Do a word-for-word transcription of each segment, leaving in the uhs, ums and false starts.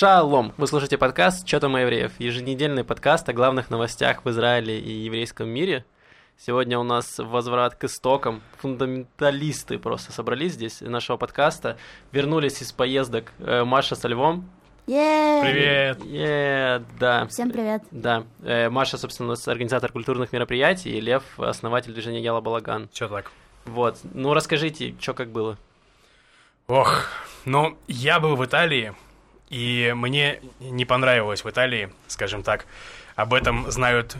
Шалом! Вы слушаете подкаст «Чё там о евреях», еженедельный подкаст о главных новостях в Израиле и еврейском мире. Сегодня у нас возврат к истокам. Фундаменталисты просто собрались здесь нашего подкаста, вернулись из поездок Маша со Львом. Yeah. Привет! Yeah, да. Всем привет! Да. Маша, собственно, организатор культурных мероприятий, и Лев, основатель движения Яла Балаган. Чё так? Вот. Ну, расскажите, чё как было? Ох, ну, я был в Италии, и мне не понравилось в Италии, скажем так. Об этом знают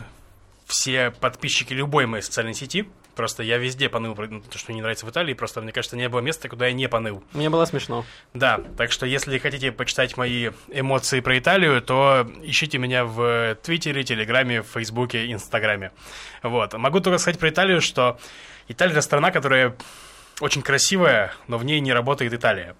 все подписчики любой моей социальной сети. Просто я везде поныл, то, что мне не нравится в Италии. Просто, мне кажется, не было места, куда я не поныл. Мне было смешно. Да, так что, если хотите почитать мои эмоции про Италию, то ищите меня в Твиттере, Телеграме, в Фейсбуке, Инстаграме. Вот. Могу только сказать про Италию, что Италия — страна, которая очень красивая, но в ней не работает Италия.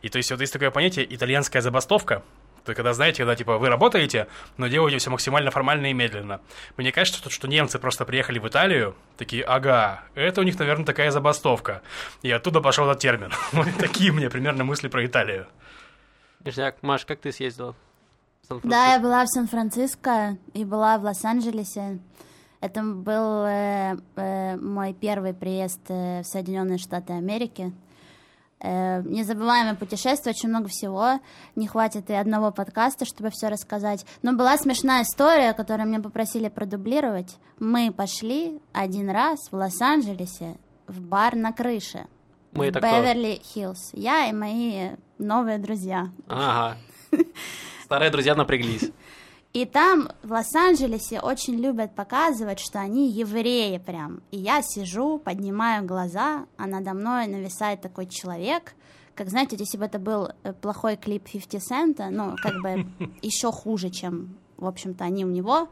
И то есть вот есть такое понятие «итальянская забастовка». То когда, знаете, когда, типа, вы работаете, но делаете все максимально формально и медленно. Мне кажется, что, что немцы просто приехали в Италию, такие, ага, это у них, наверное, такая забастовка. И оттуда пошел этот термин. Вот такие у меня примерно мысли про Италию. Маш, как ты съездила? Да, я была в Сан-Франциско и была в Лос-Анджелесе. Это был э, э, мой первый приезд в Соединенные Штаты Америки. Незабываемое путешествие, очень много всего. Не хватит и одного подкаста, чтобы все рассказать. Но была смешная история, которую меня попросили продублировать. Мы пошли один раз в Лос-Анджелесе в бар на крыше. Мы в Беверли-Хиллз. Я и мои новые друзья. Ага. Старые друзья напряглись. И там в Лос-Анджелесе очень любят показывать, что они евреи прям. И я сижу, поднимаю глаза, а надо мной нависает такой человек. Как, знаете, если бы это был плохой клип пятьдесят цента, ну, как бы еще хуже, чем, в общем-то, они у него.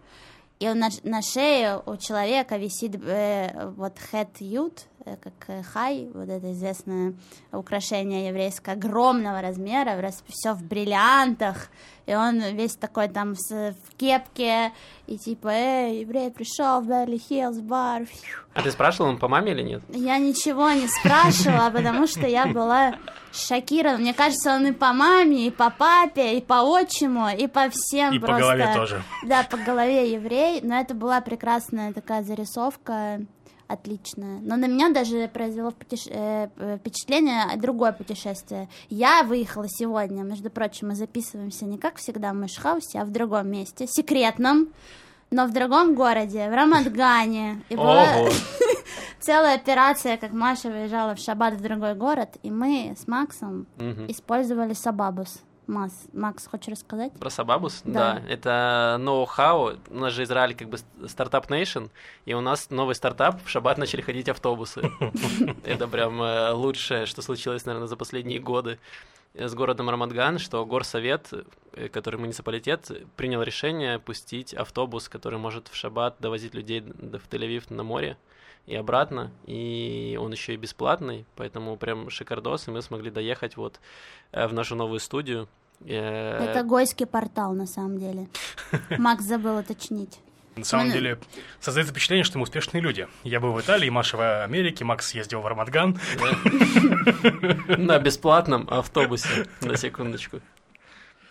И на, на шее у человека висит э, вот хэт ют, э, как хай, вот это известное украшение еврейское огромного размера, все в бриллиантах, и он весь такой там в, в кепке, и типа, эй, еврей пришел в Беверли-Хиллз бар. А ты спрашивала, он по маме или нет? Я ничего не спрашивала, потому что я была шокирована. Мне кажется, он и по маме, и по папе, и по отчиму, и по всем. И просто... по голове тоже. Да, по голове еврей. Но это была прекрасная такая зарисовка, отличная. Но на меня даже произвело путеше... э, впечатление другое путешествие. Я выехала сегодня, между прочим, мы записываемся не как всегда в Мэшхаусе, а в другом месте, секретном, но в другом городе, в Рамат-Гане. И была целая операция, как Маша выезжала в шаббат в другой город, и мы с Максом использовали Сабабус. Макс, Макс, хочешь рассказать? Про Сабабус? Да. да. Это ноу-хау. У нас же Израиль как бы стартап-нейшн, и у нас новый стартап. В шаббат начали ходить автобусы. Это прям лучшее, что случилось, наверное, за последние годы с городом Рамат-Ган, что горсовет, который муниципалитет, принял решение пустить автобус, который может в шаббат довозить людей в Тель-Авив на море и обратно, и он еще и бесплатный, поэтому прям шикардос, и мы смогли доехать вот в нашу новую студию. Это гойский портал, на самом деле. Макс забыл уточнить. На самом мы... деле, создается впечатление, что мы успешные люди. Я был в Италии, Маша в Америке, Макс ездил в Рамат-Ган. На бесплатном автобусе, на секундочку.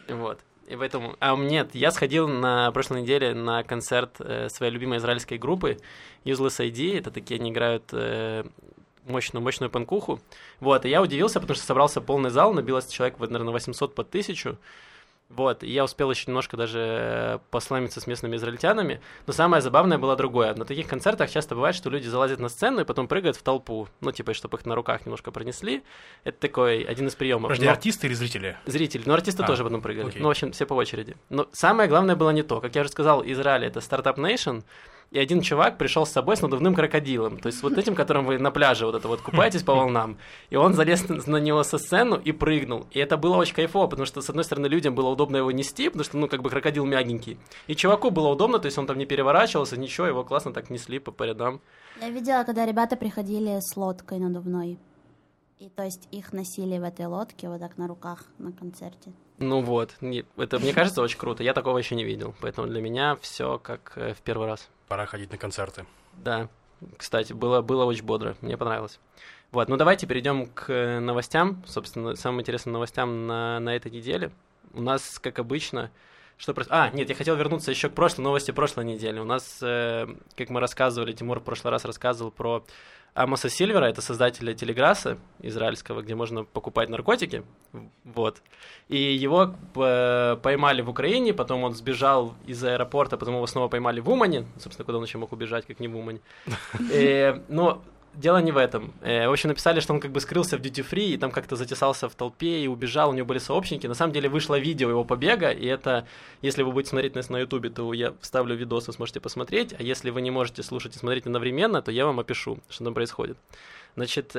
Вот. И поэтому... А нет, я сходил на прошлой неделе на концерт своей любимой израильской группы Юзлес Ай Ди. Это такие, они играют... мощную-мощную панкуху. Вот, и я удивился, потому что собрался полный зал, набилось человек, наверное, восемьсот под тысячу. Вот, и я успел еще немножко даже посламиться с местными израильтянами. Но самое забавное было другое. На таких концертах часто бывает, что люди залазят на сцену и потом прыгают в толпу. Ну, типа, чтобы их на руках немножко пронесли. Это такой один из приемов. Подожди, но... артисты или зрители? Зрители. Ну, артисты а, тоже потом прыгали. Окей. Ну, в общем, все по очереди. Но самое главное было не то. Как я уже сказал, Израиль — это стартап нейшн. И один чувак пришел с собой с надувным крокодилом, то есть вот этим, которым вы на пляже вот это вот купаетесь по волнам, и он залез на него со сцены и прыгнул. И это было очень кайфово, потому что, с одной стороны, людям было удобно его нести, потому что, ну, как бы крокодил мягенький. И чуваку было удобно, то есть он там не переворачивался, ничего, его классно так несли по рядам. Я видела, когда ребята приходили с лодкой надувной. И то есть их носили в этой лодке вот так на руках на концерте. Ну вот, это, мне кажется, очень круто. Я такого еще не видел, поэтому для меня все как в первый раз. Пора ходить на концерты. Да, кстати, было, было очень бодро, мне понравилось. Вот, ну давайте перейдем к новостям, собственно, самым интересным новостям на, на этой неделе. у нас, как обычно... Что про... А, нет, я хотел вернуться еще к прошлой новости прошлой недели. У нас, э, как мы рассказывали, Тимур в прошлый раз рассказывал про Амоса Сильвера, это создателя Телеграса израильского, где можно покупать наркотики. Вот. И его э, поймали в Украине, потом он сбежал из аэропорта, потом его снова поймали в Умане. Собственно, куда он еще мог убежать, как не в Умане. Но дело не в этом. В общем, написали, что он как бы скрылся в дьюти-фри, и там как-то затесался в толпе и убежал, у него были сообщники. На самом деле вышло видео его побега, и это, если вы будете смотреть нас на ютубе, то я вставлю видос, вы сможете посмотреть, а если вы не можете слушать и смотреть одновременно, то я вам опишу, что там происходит. Значит,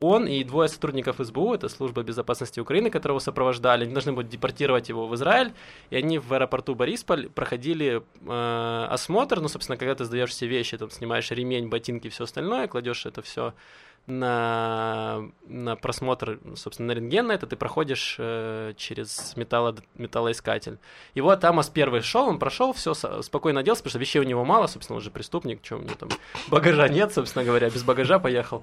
он и двое сотрудников эс бэ у, это служба безопасности Украины, которого сопровождали, они должны были депортировать его в Израиль, и они в аэропорту Борисполь проходили э, осмотр, ну, собственно, когда ты сдаешь все вещи, там, снимаешь ремень, ботинки и все остальное, кладешь это все на, на просмотр, собственно, на рентген, на это ты проходишь э, через металло, металлоискатель. И вот Амос первый шел, он прошел, все спокойно оделся, потому что вещей у него мало, собственно, он же преступник, что у него там, багажа нет, собственно говоря, без багажа поехал.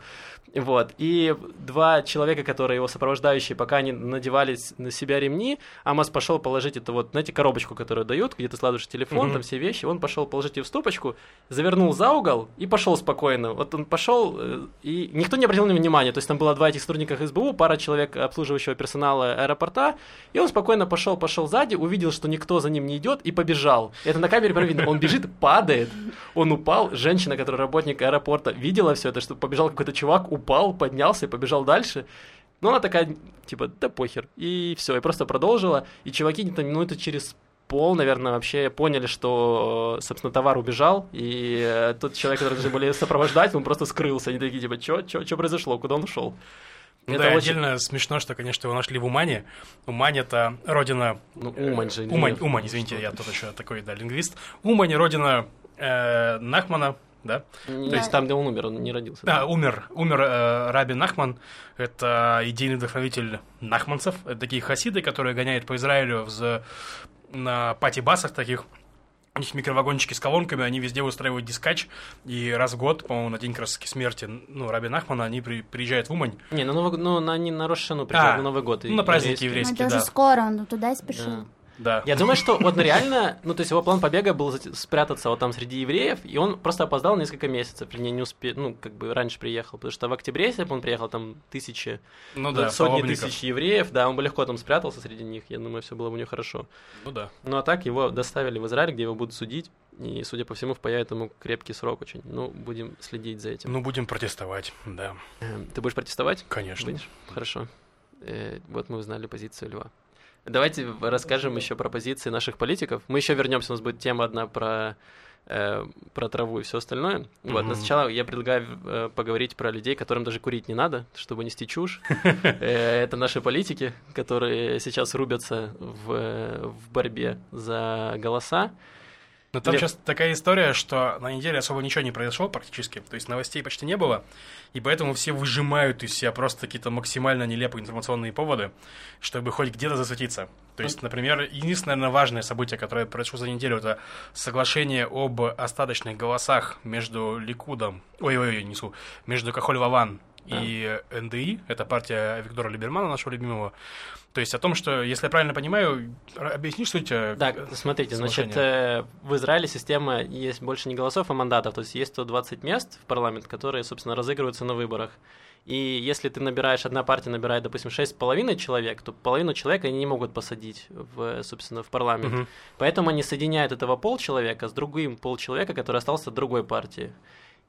Вот, и И два человека, которые его сопровождающие, пока они надевали на себя ремни, Амос пошел положить это вот, знаете, коробочку, которую дают, где ты складываешь телефон, mm-hmm. там все вещи, он пошел положить ее в стопочку, завернул за угол и пошел спокойно. Вот он пошел, и никто не обратил на него внимания, то есть там было два этих сотрудника эс бэ у, пара человек обслуживающего персонала аэропорта, и он спокойно пошел, пошел сзади, увидел, что никто за ним не идет, и побежал. Это на камере прям видно, он бежит, падает, он упал, женщина, которая работник аэропорта, видела все это, что побежал какой-то чувак, упал, поднял и побежал дальше, но она такая, типа, да похер, и все, и просто продолжила, и чуваки там минуты через пол, наверное, вообще поняли, что, собственно, товар убежал, и тот человек, который должны были сопровождать, он просто скрылся, они такие, типа, чё, чё, чё произошло, куда он ушел? Это да, очень... отдельно смешно, что, конечно, его нашли в Умане. Умань — это родина... Ну, Умань же. Умань, Умань, извините, я тут еще такой, да, лингвист. Умань — родина э, Нахмана. Да? Yeah. То есть там, где он умер, он не родился. Да, да? умер. Умер э, Раби Нахман. Это идейный вдохновитель нахманцев. Это такие хасиды, которые гоняют по Израилю в, на пати-басах таких. У них микровагончики с колонками, они везде устраивают дискач, и раз в год, по-моему, на день как раз-таки смерти, ну, Раби Нахмана, они при, приезжают в Умань. Не, на Новый, ну, на, они на Рошану приезжают, а, на Новый год. И, на праздники еврейские, еврейские да. Даже скоро, он туда спешил. Да. Да. Я думаю, что он реально, ну, то есть его план побега был спрятаться вот там среди евреев, и он просто опоздал на несколько месяцев, при ней не успе... ну, как бы раньше приехал, потому что в октябре, если бы он приехал, там тысячи, ну, да, сотни тысяч евреев, да, он бы легко там спрятался среди них, я думаю, все было бы у него хорошо. Ну да. Ну, а так его доставили в Израиль, где его будут судить, и, судя по всему, впаяют ему крепкий срок очень, ну, будем следить за этим. Ну, будем протестовать, да. Ты будешь протестовать? Конечно. Будешь? Хорошо. Вот мы узнали позицию Льва. Давайте расскажем еще про позиции наших политиков. Мы еще вернемся, у нас будет тема одна про, э, про траву и все остальное. Mm-hmm. Вот, но сначала я предлагаю э, поговорить про людей, которым даже курить не надо, чтобы нести чушь. Это наши политики, которые сейчас рубятся в борьбе за голоса. Но там Лев... сейчас такая история, что на неделе особо ничего не произошло практически, то есть новостей почти не было, и поэтому все выжимают из себя просто какие-то максимально нелепые информационные поводы, чтобы хоть где-то засветиться. То есть, например, единственное, наверное, важное событие, которое произошло за неделю, это соглашение об остаточных голосах между Ликудом, ой-ой-ой, несу, между Кахоль-Лаван и а. эн дэ и, это партия Виктора Либермана, нашего любимого. То есть о том, что, если я правильно понимаю, объясни, что у тебя... Да, смотрите, значит, э, в Израиле система есть больше не голосов, а мандатов. То есть есть сто двадцать мест в парламент, которые, собственно, разыгрываются на выборах. И если ты набираешь, одна партия набирает, допустим, шесть с половиной человек, то половину человека они не могут посадить, в, собственно, в парламент. Угу. Поэтому они соединяют этого полчеловека с другим полчеловека, который остался от другой партии.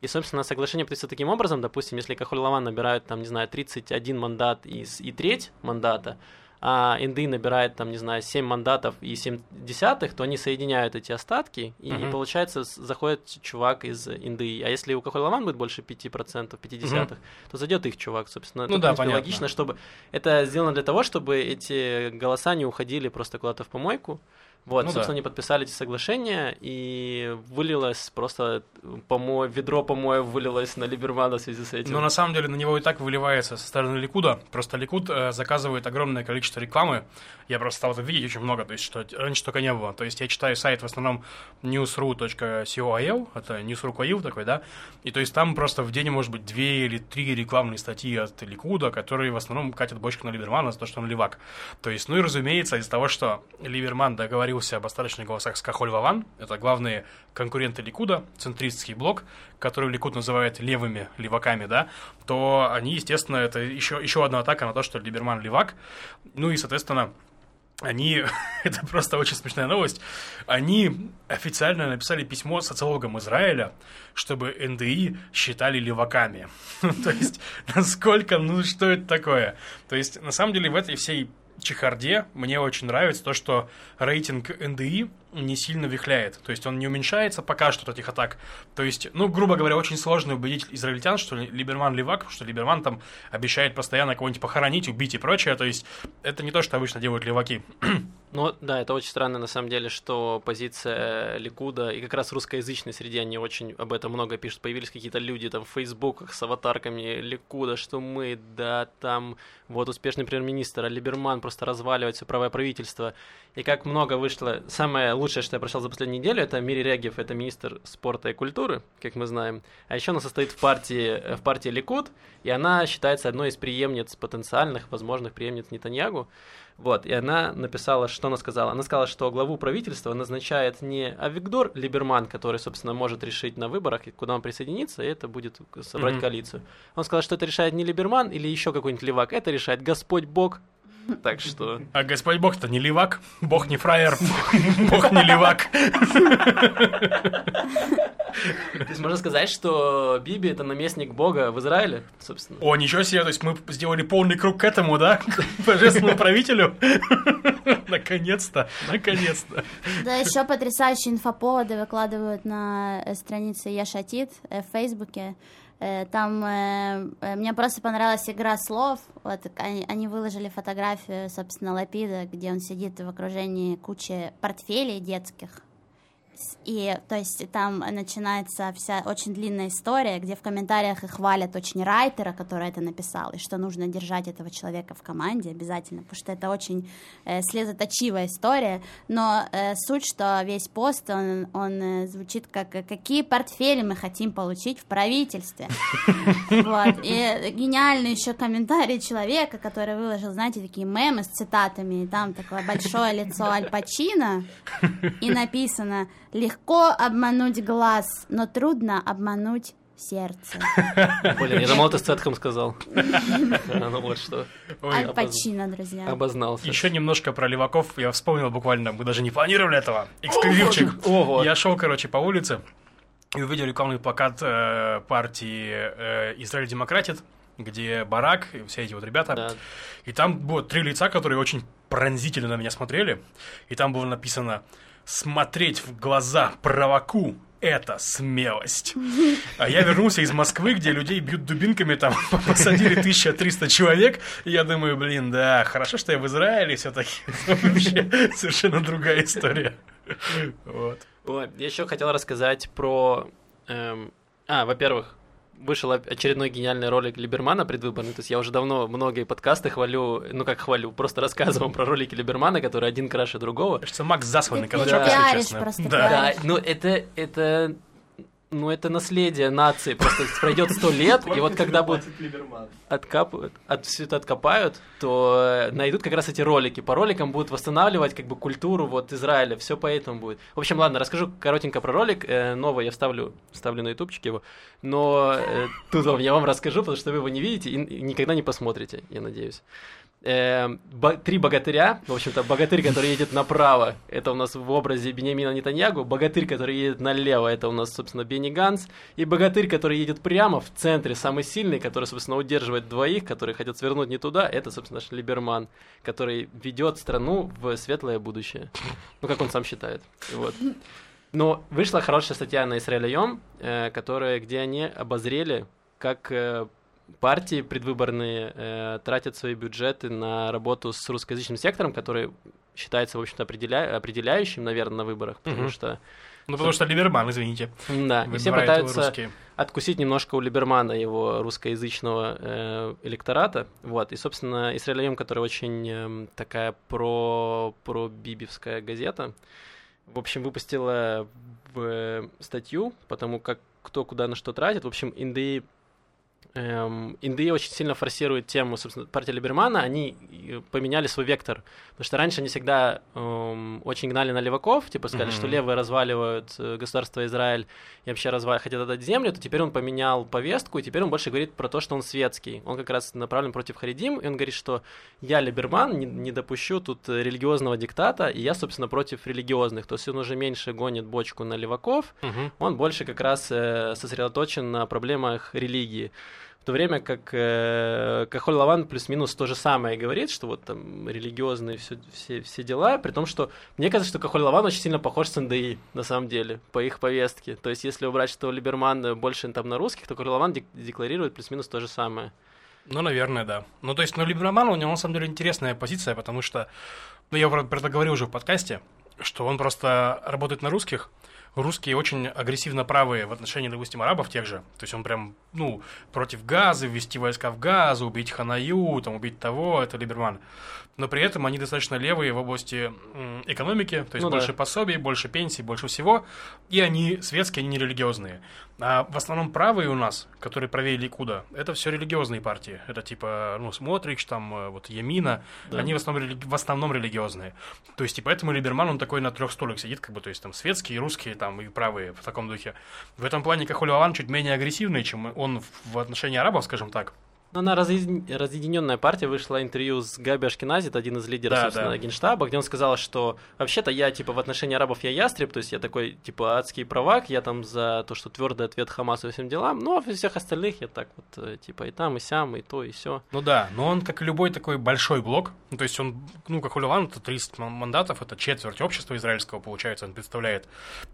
И, собственно, соглашение подписывается таким образом, допустим, если Кахоль-Лаван набирают, там, не знаю, тридцать один мандат из, и треть мандата, а эн дэ и набирает, там, не знаю, семь мандатов и семь десятых, то они соединяют эти остатки, и, mm-hmm. и получается, заходит чувак из эн дэ и. А если у Кахоль-Лаван будет больше пяти процентов, пяти десятых, mm-hmm. то зайдет их чувак, собственно. Ну это, да, в принципе, понятно. Логично, чтобы... Это сделано для того, чтобы эти голоса не уходили просто куда-то в помойку, Вот, ну, собственно, да. Они подписали эти соглашения, и вылилось просто помо... ведро помоев вылилось на Либермана в связи с этим. Но на самом деле на него и так выливается со стороны Ликуда. Просто Ликуд э, заказывает огромное количество рекламы. Я просто стал это видеть очень много, то есть что раньше только не было. То есть я читаю сайт в основном ньюс точка ру точка си о точка ай эл, это ньюс точка ру точка ай эл такой, да, и то есть там просто в день может быть две или три рекламные статьи от Ликуда, которые в основном катят бочку на Либермана за то, что он левак. То есть, ну и разумеется, из-за того, что Либерман договорил об остаточных голосах с Кахоль-Лаван. Это главные конкуренты Ликуда, центристский блок, который Ликуд называет левыми, леваками, да, то они, естественно, это еще, еще одна атака на то, что Либерман левак. Ну и, соответственно, они, это просто очень смешная новость, они официально написали письмо социологам Израиля, чтобы эн дэ и считали леваками. То есть, насколько, ну что это такое? То есть, на самом деле, в этой всей чехарде мне очень нравится то, что рейтинг эн дэ и не сильно вихляет, то есть он не уменьшается пока что от этих атак, то есть, ну, грубо говоря, очень сложно убедить израильтян, что Либерман левак, потому что Либерман там обещает постоянно кого-нибудь похоронить, убить и прочее, то есть это не то, что обычно делают леваки. Ну, да, это очень странно, на самом деле, что позиция Ликуда, и как раз в русскоязычной среде они очень об этом много пишут, появились какие-то люди там в фейсбуках с аватарками Ликуда, что мы, да, там, вот успешный премьер-министр, а Либерман просто разваливает все правое правительство, и как много вышло, самое лучшее Лучшее, что я прочитал за последнюю неделю, это Мири Регев, это министр спорта и культуры, как мы знаем. А еще она состоит в партии, в партии Ликуд, и она считается одной из преемниц, потенциальных, возможных преемниц Нетаньягу. Вот, и она написала, что она сказала. Она сказала, что главу правительства назначает не Авигдор Либерман, который, собственно, может решить на выборах, куда он присоединится, и это будет собрать mm-hmm. коалицию. Он сказал, что это решает не Либерман или еще какой-нибудь левак, это решает Господь Бог. Так что... А Господь Бог-то не левак, Бог не фраер, Бог не левак. То есть можно сказать, что Биби — это наместник Бога в Израиле, собственно. О, ничего себе, то есть мы сделали полный круг к этому, да? К божественному правителю? Наконец-то, наконец-то. Да, еще потрясающие инфоповоды выкладывают на странице Яшатит в Фейсбуке. Там э, мне просто понравилась игра слов. Вот они, они выложили фотографию, собственно, Лапида, где он сидит в окружении кучи портфелей детских. И, то есть, там начинается вся очень длинная история, где в комментариях и хвалят очень райтера, который это написал, и что нужно держать этого человека в команде обязательно, потому что это очень э, слезоточивая история, но э, суть, что весь пост, он, он э, звучит как «Какие портфели мы хотим получить в правительстве?» И гениальный еще комментарий человека, который выложил, знаете, такие мемы с цитатами, и там такое большое лицо Аль Пачино, и написано: легко обмануть глаз, но трудно обмануть сердце. Блин, я думал, ты с цетком сказал. Ну вот что. Аль Пачино, друзья. Обознался. Еще немножко про леваков. Я вспомнил буквально, мы даже не планировали этого. Эксклюзивчик. Я шел, короче, по улице и увидел рекламный плакат партии «Израиль демократит», где Барак и все эти вот ребята. Да. И там было три лица, которые очень пронзительно на меня смотрели. И там было написано: «Смотреть в глаза праваку – это смелость». А я вернулся из Москвы, где людей бьют дубинками, там посадили тысяча триста человек, и я думаю, блин, да, хорошо, что я в Израиле, все-таки вообще совершенно другая история. Вот. Ой, я еще хотел рассказать про... Эм, а, во-первых, вышел очередной гениальный ролик Либермана предвыборный, то есть я уже давно многие подкасты хвалю, ну как хвалю, просто рассказываю про ролики Либермана, которые один краше другого. Кажется, Макс засланный казачок, если честно. Да, да, ну это, это, ну это наследие нации, просто пройдет сто лет, и вот когда будут откапывают, от, все это откопают, то найдут как раз эти ролики, по роликам будут восстанавливать как бы культуру вот Израиля, все поэтому будет. В общем, ладно, расскажу коротенько про ролик, э, новый я вставлю, вставлю на ютубчик его, но э, тут вам, я вам расскажу, потому что вы его не видите и никогда не посмотрите, я надеюсь. Э, бо- три богатыря, в общем-то, богатырь, который едет направо, это у нас в образе Биньямина Нетаньягу, богатырь, который едет налево, это у нас, собственно, Бенни Ганц, и богатырь, который едет прямо в центре, самый сильный, который, собственно, удерживает двоих, которые хотят свернуть не туда, это, собственно, наш Либерман, который ведет страну в светлое будущее, ну, как он сам считает, вот. Но вышла хорошая статья на Исраэль Айом, э, которая, где они обозрели, как... Э, партии предвыборные э, тратят свои бюджеты на работу с русскоязычным сектором, который считается, в общем-то, определя... определяющим, наверное, на выборах, потому mm-hmm. что... Ну, потому что Либерман, извините. Да, и все пытаются откусить немножко у Либермана его русскоязычного э, электората. Вот. И, собственно, Исраэль Айом, которая очень э, такая про... про-бибивская газета, в общем, выпустила э, статью по тому, как кто куда на что тратит. В общем, НДИ... Эм, НДИ очень сильно форсирует тему, собственно, партии Либермана, они поменяли свой вектор, потому что раньше они всегда эм, очень гнали на леваков, типа сказали, mm-hmm. что левые разваливают государство Израиль и вообще развал... хотят отдать землю, то теперь он поменял повестку, и теперь он больше говорит про то, что он светский, он как раз направлен против Харидим, и он говорит, что я, Либерман, не, не допущу тут религиозного диктата, и я, собственно, против религиозных, то есть он уже меньше гонит бочку на леваков, mm-hmm. он больше как раз э, сосредоточен на проблемах религии. В то время как э, Кахоль-Лаван плюс-минус то же самое говорит, что вот там религиозные все, все, все дела, при том, что мне кажется, что Кахоль-Лаван очень сильно похож с НДИ, на самом деле, по их повестке. То есть, если убрать, что Либерман больше там на русских, то Кахоль-Лаван дек- декларирует плюс-минус то же самое. Ну, наверное, да. Ну, то есть, ну, Либерман, у него, на самом деле, интересная позиция, потому что, ну, я про это говорил уже в подкасте, что он просто работает на русских. Русские очень агрессивно правые в отношении, допустим, арабов тех же. То есть он прям, ну, против Газы, ввести войска в Газу, убить Ханаю, там, убить того, это Либерман. Но при этом они достаточно левые в области экономики, то есть ну, больше да. пособий, больше пенсий, больше всего. И они светские, они не религиозные. А в основном правые у нас, которые правее Ликуда, это все религиозные партии. Это типа, ну, Смотрич, там, вот, Ямина, да. они в основном, рели- в основном религиозные. То есть, и поэтому Либерман, он такой на трех стульях сидит, как бы, то есть, там, светские, русские, там, и правые в таком духе. В этом плане Кахоль-Лаван чуть менее агрессивный, чем он в отношении арабов, скажем так. Но она разъединенная партия, вышла интервью с Габи Ашкенази, это один из лидеров, да, собственно, да. Генштаба, где он сказал, что вообще-то я, типа, в отношении арабов я ястреб, то есть я такой, типа, адский правак, я там за то, что твердый ответ Хамасу и всем делам, но во всех остальных я так вот, типа, и там, и сям, и то, и сё. Ну да, но он, как любой такой большой блок, ну, то есть он, ну, как Кахоль-Лаван, это тридцать мандатов, это четверть общества израильского, получается, он представляет.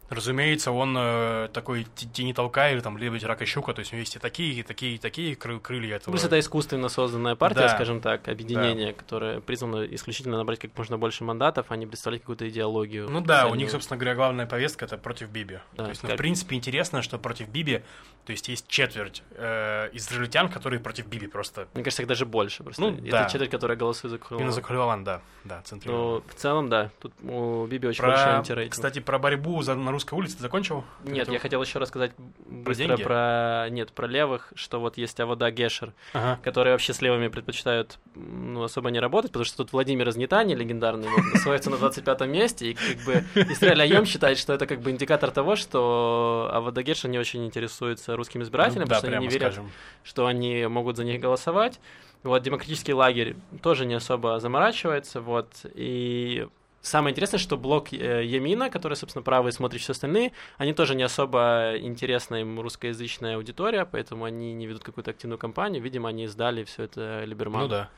Разумеется, он э, такой тени толка, или там лебедь, рак и щука, то есть у него есть и такие, и такие, и такие кры- крылья этого. Это искусственно созданная партия, да. скажем так, объединение, да. которое призвано исключительно набрать как можно больше мандатов, а не представлять какую-то идеологию. Ну да, у них, собственно говоря, главная повестка – это против Биби. Да, то есть, ну, в принципе, интересно, что против Биби, то есть есть четверть э, израильтян, которые против Биби просто. Мне кажется, их даже больше просто. Ну, это да. четверть, которая голосует за Кахоль-Лаван. Именно за Кахоль-Лаван, да. да Но в целом, да, тут у Биби очень про... большой антирейтинг. Кстати, про борьбу за... на Русской улице ты закончил? Нет, это... я хотел еще рассказать быстро про, про... Нет, про левых, что вот есть Авода Гешер, Ага. которые вообще с левыми предпочитают, ну, особо не работать, потому что тут Владимир из Нетании, легендарный, находится на двадцать пятом месте, и как бы Исраэль Айом считает, что это как бы индикатор того, что Авода Гешер не очень интересуется русским избирателем, ну, да, потому что они не верят, скажем. что они могут за них голосовать. Вот, демократический лагерь тоже не особо заморачивается, вот, и... Самое интересное, что блок э, Ямина, который, собственно, правые смотрят все остальные, они тоже не особо интересна им русскоязычная аудитория, поэтому они не ведут какую-то активную кампанию. Видимо, они сдали все это Либерману. Ну да.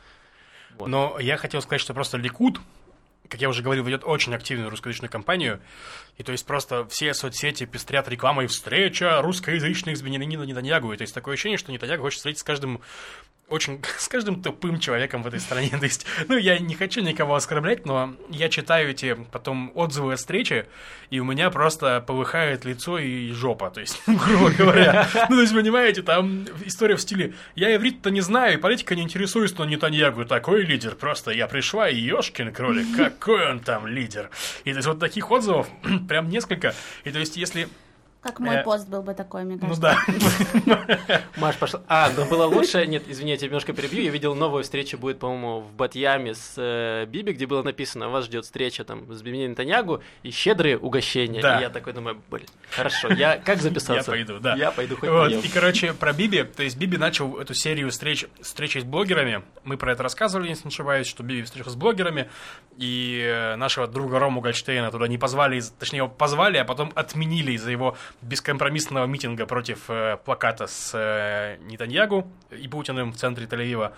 Вот. Но я хотел сказать, что просто Ликуд, как я уже говорил, ведет очень активную русскоязычную кампанию. И то есть просто все соцсети пестрят рекламой «Встреча русскоязычных с Беньямином Нетаньяху». И то есть такое ощущение, что Нетаньяху хочет встретиться с каждым... Очень с каждым тупым человеком в этой стране. То есть, ну, я не хочу никого оскорблять, но я читаю эти потом отзывы о встрече, и у меня просто полыхает лицо и жопа. То есть, грубо говоря. Ну, то есть, понимаете, там история в стиле «Я иврит-то не знаю, и политика не интересуюсь, но Нетаньяху такой лидер. Просто я пришла, и ёшкин кролик, какой он там лидер». И то есть, вот таких отзывов прям несколько. И то есть, если... Как мой пост был бы такой, мне кажется. Ну да. Маш пошла. А, ну было лучше. Нет, извини, я тебя немножко перебью. Я видел, новую встречу будет, по-моему, в Батьяме с э, Биби, где было написано: вас ждет встреча там с Беньямином Нетаньяху и щедрые угощения. Да. И я такой думаю, блин, хорошо, я как записаться? Я пойду, да. Я пойду хоть вот. И, короче, про Биби. То есть Биби начал эту серию встреч, встречи с блогерами. Мы про это рассказывали, если не ошибаюсь, что Биби встретил с блогерами. И нашего друга Рому Гольдштейна туда не позвали, точнее, его позвали, а потом отменили из-за его... бескомпромиссного митинга против э, плаката с э, Нетаньяху и Путиным в центре Тель-Авива.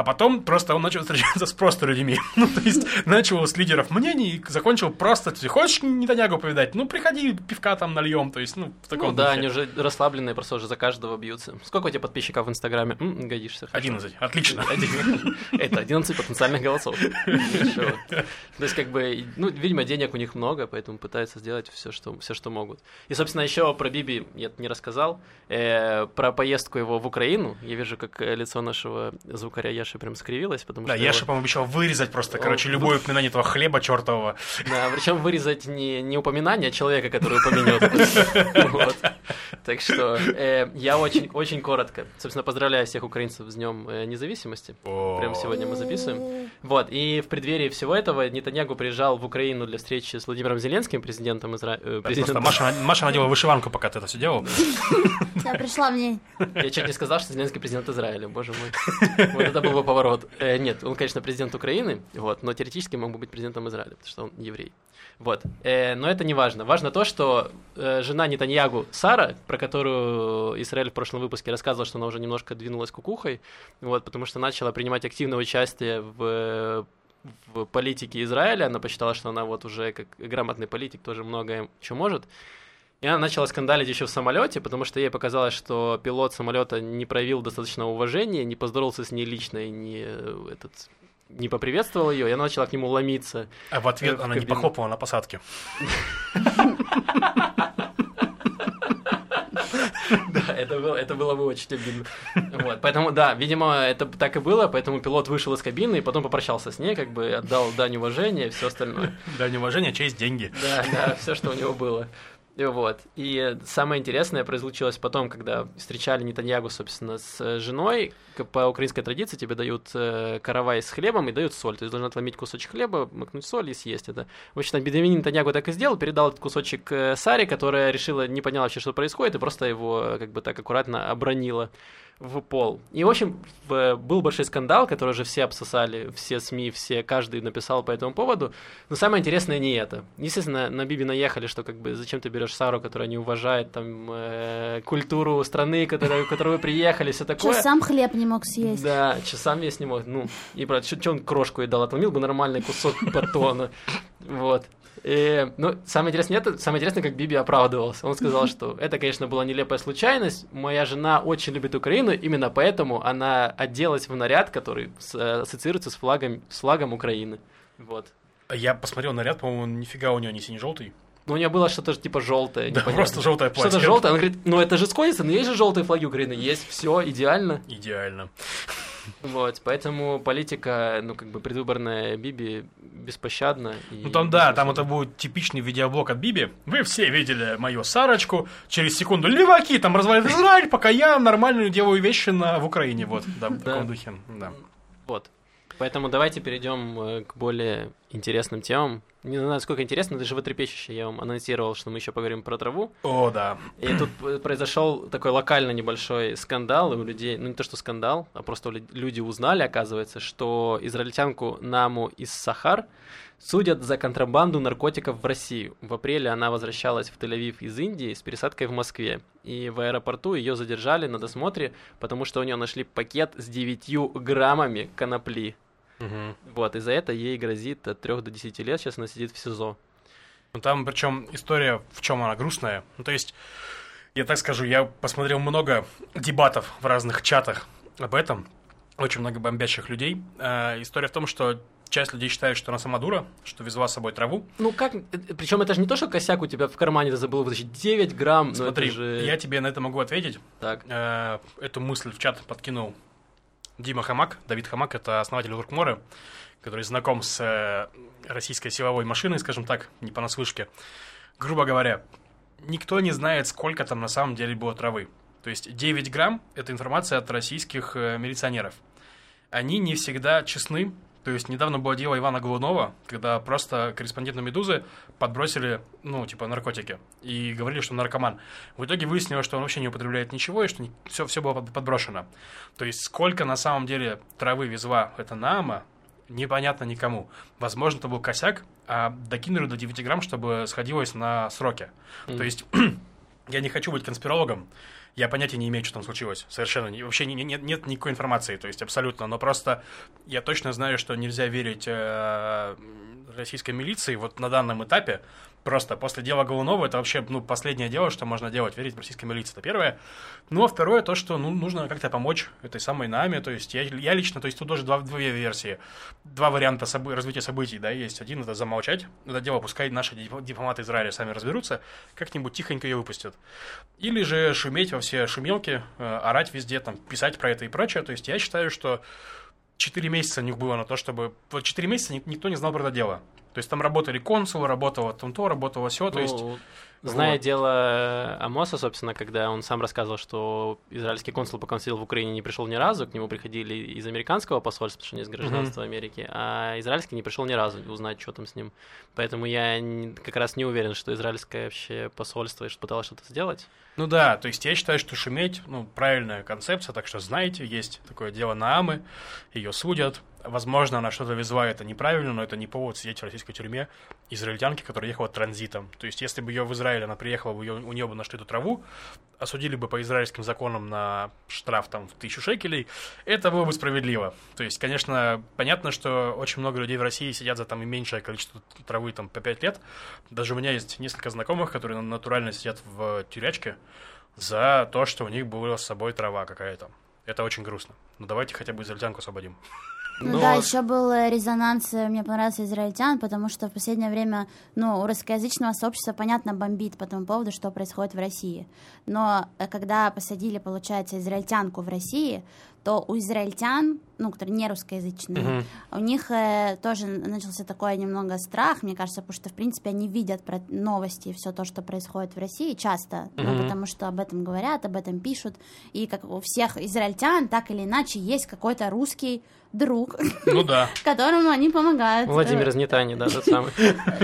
А потом просто он начал встречаться с просто людьми. Ну, то есть, начал с лидеров мнений и закончил просто, ты хочешь Нетаньягу повидать? Ну, приходи, пивка там нальем, то есть, ну, в таком Ну, да, духе. Они уже расслабленные, просто уже за каждого бьются. Сколько у тебя подписчиков в Инстаграме? М-м, годишься. одиннадцать, отлично. Это одиннадцать потенциальных голосов. То есть, как бы, ну, видимо, денег у них много, поэтому пытаются сделать все, что могут. И, собственно, еще про Биби я не рассказал. Про поездку его в Украину. Я вижу, как лицо нашего звукаря Яши прям скривилось, потому да, что... Да, Яша, его... по-моему, обещал вырезать просто, он... короче, любое упоминание этого хлеба чертового. Да, причем вырезать не, не упоминание, а человека, который упомянет. Так что я очень коротко. Собственно, поздравляю всех украинцев с Днем Независимости. Прямо сегодня мы записываем. Вот, и в преддверии всего этого Нетаньягу приезжал в Украину для встречи с Владимиром Зеленским, президентом Израиля. Маша надела вышиванку, пока ты это все делал. Я пришла в ней. Я чуть не сказал, что Зеленский президент Израиля, боже мой. Вот это был бы поворот. Э, нет, он, конечно, президент Украины, вот, но теоретически мог бы быть президентом Израиля, потому что он еврей. Вот. Э, но это не важно. Важно то, что э, жена Нетаньягу Сара, про которую Израиль в прошлом выпуске рассказывал, что она уже немножко двинулась кукухой, вот, потому что начала принимать активное участие в... в политике Израиля. Она посчитала, что она вот уже как грамотный политик тоже многое что может. И она начала скандалить еще в самолете, потому что ей показалось, что пилот самолета не проявил достаточного уважения, не поздоровался с ней лично и не, этот, не поприветствовал ее, и она начала к нему ломиться. А в ответ в она не похлопала на посадке. Да, это было, это было бы очень обидно. Вот, поэтому, да, видимо, это так и было, поэтому пилот вышел из кабины и потом попрощался с ней, как бы отдал дань уважения, все остальное. Дань уважения, честь, деньги. Да, да, все, что у него было. Вот. И самое интересное произошло потом, когда встречали Нетаньягу, собственно, с женой. По украинской традиции тебе дают каравай с хлебом и дают соль. То есть должен отломить кусочек хлеба, макнуть соль и съесть это. В общем, Бедовин Нетаньягу так и сделал, передал этот кусочек Саре, которая решила, не поняла вообще, что происходит, и просто его как бы так аккуратно обронила в пол. И, в общем, был большой скандал, который уже все обсосали, все СМИ, все, каждый написал по этому поводу. Но самое интересное не это. Естественно, на Биби наехали, что как бы зачем ты берешь Сару, которая не уважает там э, культуру страны, которую, в которую вы приехали, все такое. Часам хлеб не мог съесть. Да, часам есть не мог. Ну, и, брат, что он крошку ей дал? Отломил бы нормальный кусок батона. Вот. И, ну, самое интересное, это, самое интересное, как Биби оправдывался. Он сказал, что это, конечно, была нелепая случайность. Моя жена очень любит Украину, именно поэтому она оделась в наряд, который ассоциируется с флагом, с флагом Украины. Вот. Я посмотрел наряд, по-моему, нифига у нее не сине-желтый. Ну, у нее было что-то типа желтое. Да, просто желтое платье. Что-то желтое. Он говорит, ну это же сходится, но есть же желтые флаги Украины. Есть, все, идеально. Идеально. Вот, поэтому политика, ну, как бы предвыборная Биби беспощадна. И... Ну, там, да, там это будет типичный видеоблог от Биби. Вы все видели мою Сарочку. Через секунду леваки там разваливают Израиль, пока я нормально делаю вещи на... в Украине. Вот, да, в таком духе. Да. Вот. Поэтому давайте перейдем к более интересным темам. Не знаю, сколько интересно, это животрепещущее. Я вам анонсировал, что мы еще поговорим про траву. О, да. И тут произошел такой локально небольшой скандал, и у людей, ну не то что скандал, а просто люди узнали, оказывается, что израильтянку Наму из Сахар судят за контрабанду наркотиков в Россию. В апреле она возвращалась в Тель-Авив из Индии с пересадкой в Москве. И в аэропорту ее задержали на досмотре, потому что у нее нашли пакет с девятью граммами конопли. Угу. Вот, и за это ей грозит от трёх до десяти лет, сейчас она сидит в СИЗО. Ну там, причем история, в чем она грустная. Ну, то есть, я так скажу, я посмотрел много дебатов в разных чатах об этом, очень много бомбящих людей. Э, история в том, что часть людей считает, что она сама дура, что везла с собой траву. Ну как, причем это же не то, что косяк у тебя в кармане, ты забыл вытащить девять грамм. Смотри, это же... я тебе на это могу ответить. Так. Э, эту мысль в чат подкинул Дима Хамак, Давид Хамак, это основатель Уркморы, который знаком с российской силовой машиной, скажем так, не понаслышке. Грубо говоря, никто не знает, сколько там на самом деле было травы. То есть девять грамм – это информация от российских милиционеров. Они не всегда честны. То есть недавно было дело Ивана Голунова, когда просто корреспонденту «Медузы» подбросили, ну, типа, наркотики. И говорили, что он наркоман. В итоге выяснилось, что он вообще не употребляет ничего, и что не... все, все было подброшено. То есть сколько на самом деле травы везла эта Наама, непонятно никому. Возможно, это был косяк, а докинули до девяти грамм, чтобы сходилось на сроки. Mm. То есть... Я не хочу быть конспирологом, я понятия не имею, что там случилось, совершенно, не, вообще не, не, нет никакой информации, то есть абсолютно, но просто я точно знаю, что нельзя верить э, российской милиции вот на данном этапе, просто после дела Голунова это вообще, ну, последнее дело, что можно делать, верить российской милиции, это первое, ну, а второе то, что, ну, нужно как-то помочь этой самой нами, то есть я, я лично, то есть тут тоже два, две версии, два варианта собы- развития событий, да, есть один, это замолчать, это дело, пускай наши дипломаты Израиля сами разберутся, как-нибудь тихонько ее выпустят. Или же шуметь во все шумелки, орать везде, там, писать про это и прочее. То есть я считаю, что четыре месяца у них было на то, чтобы... Вот четыре месяца никто не знал про это дело. То есть там работали консулы, работало там-то, работало все. То есть... Зная вот. Дело Амоса, собственно, когда он сам рассказывал, что израильский консул, пока он сидел в Украине, не пришел ни разу, к нему приходили из американского посольства, потому что он из гражданства mm-hmm. Америки, а израильский не пришел ни разу узнать, что там с ним. Поэтому я не, как раз не уверен, что израильское вообще посольство пыталось что-то сделать. Ну да, то есть я считаю, что шуметь, ну, правильная концепция, так что знаете, есть такое дело Наамы, ее судят. Возможно, она что-то везла, это неправильно, но это не повод сидеть в российской тюрьме израильтянки, которая ехала транзитом. То есть, если бы ее в Израиле, она приехала бы, ее, у нее бы нашли эту траву, осудили бы по израильским законам на штраф там в тысячу шекелей, это было бы справедливо. То есть, конечно, понятно, что очень много людей в России сидят за там и меньшее количество травы там по пять лет. Даже у меня есть несколько знакомых, которые натурально сидят в тюрячке за то, что у них была с собой трава какая-то. Это очень грустно. Но давайте хотя бы израильтянку освободим. Ну но... да, еще был резонанс, мне понравился, израильтян, потому что в последнее время, ну, у русскоязычного сообщества, понятно, бомбит по тому поводу, что происходит в России. Но когда посадили, получается, израильтянку в России, то у израильтян, ну, которые не русскоязычные, uh-huh. у них э, тоже начался такой немного страх, мне кажется, потому что, в принципе, они видят про новости и все то, что происходит в России часто, uh-huh. ну, потому что об этом говорят, об этом пишут, и как у всех израильтян, так или иначе, есть какой-то русский друг, ну, да. которому они помогают. Владимир из Нетании, да, тот самый.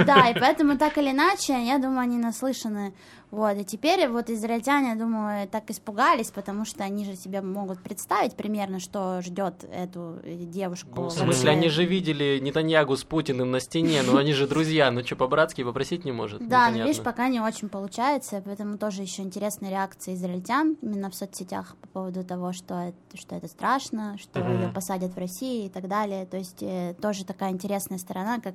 Да, и поэтому, так или иначе, я думаю, они наслышаны. Вот, и теперь вот израильтяне, я думаю, так испугались, потому что они же себе могут представить примерно, что ждет эту девушку. В смысле, они же видели Нетаньягу с Путиным на стене, но они же друзья, ну что, по-братски попросить не может? Да, но видишь, пока не очень получается, поэтому тоже еще интересная реакция израильтян именно в соцсетях по поводу того, что это, что это страшно, что mm-hmm. ее посадят в России и так далее, то есть э, тоже такая интересная сторона, как...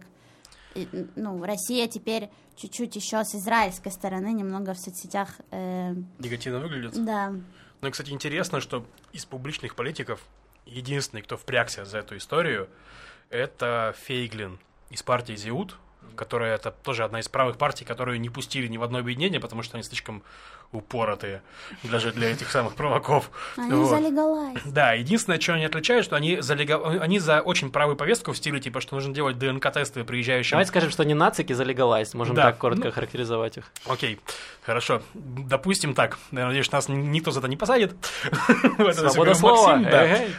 И, ну, Россия теперь чуть-чуть еще с израильской стороны немного в соцсетях... Э... Негативно выглядит? Да. Ну и, кстати, интересно, что из публичных политиков единственный, кто впрягся за эту историю, это Фейглин из партии «Зиут», которая это тоже одна из правых партий, которую не пустили ни в одно объединение, потому что они слишком упоротые даже для этих самых провоков. Они вот. За легалайз. Да, единственное, что они отличают, что они за, легал... они за очень правую повестку в стиле, типа, что нужно делать ДНК-тесты приезжающим. Давайте скажем, что они нацики за легалайз, можем да. так коротко ну... характеризовать их. Окей, хорошо, допустим так, я надеюсь, что нас никто за это не посадит. Свобода слова.